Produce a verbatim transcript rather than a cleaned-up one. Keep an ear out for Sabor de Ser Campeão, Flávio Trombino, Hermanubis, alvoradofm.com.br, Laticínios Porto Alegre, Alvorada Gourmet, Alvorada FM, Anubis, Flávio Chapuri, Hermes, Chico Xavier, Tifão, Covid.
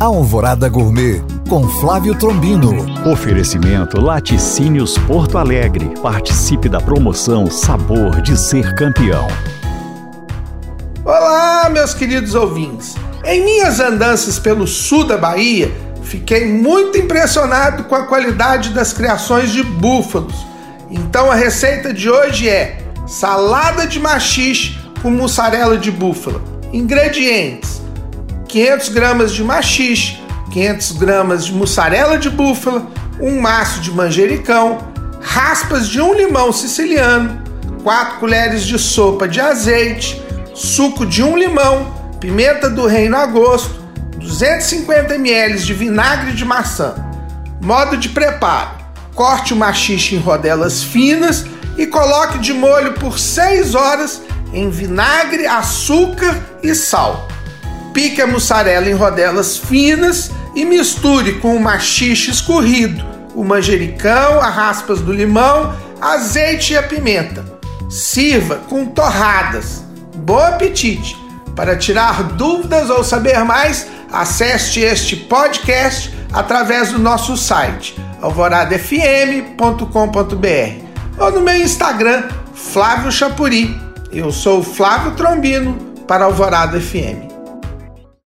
Alvorada Gourmet, com Flávio Trombino. Oferecimento Laticínios Porto Alegre. Participe da promoção Sabor de Ser Campeão. Olá, meus queridos ouvintes. Em minhas andanças pelo sul da Bahia, fiquei muito impressionado com a qualidade das criações de búfalos. Então a receita de hoje é salada de maxixe com mussarela de búfala. Ingredientes: quinhentas gramas de maxixe, quinhentas gramas de mussarela de búfala, um maço de manjericão, raspas de um limão siciliano, quatro colheres de sopa de azeite, suco de um limão, pimenta do reino a gosto, duzentos e cinquenta mililitros de vinagre de maçã. Modo de preparo: corte o maxixe em rodelas finas e coloque de molho por seis horas em vinagre, açúcar e sal. Pique a mussarela em rodelas finas e misture com o maxixe escorrido, o manjericão, as raspas do limão, azeite e a pimenta. Sirva com torradas. Bom apetite! Para tirar dúvidas ou saber mais, acesse este podcast através do nosso site alvorada f m ponto com ponto b r ou no meu Instagram, Flávio Chapuri. Eu sou o Flávio Trombino para Alvorada F M.